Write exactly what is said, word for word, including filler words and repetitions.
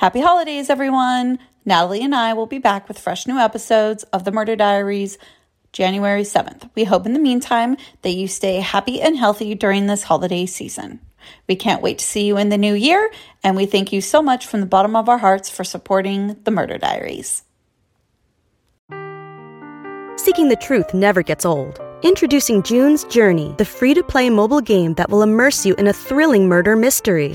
Happy holidays, everyone. Natalie and I will be back with fresh new episodes of The Murder Diaries January seventh. We hope in the meantime that you stay happy and healthy during this holiday season. We can't wait to see you in the new year, and we thank you so much from the bottom of our hearts for supporting The Murder Diaries. Seeking the truth never gets old. Introducing June's Journey, the free-to-play mobile game that will immerse you in a thrilling murder mystery.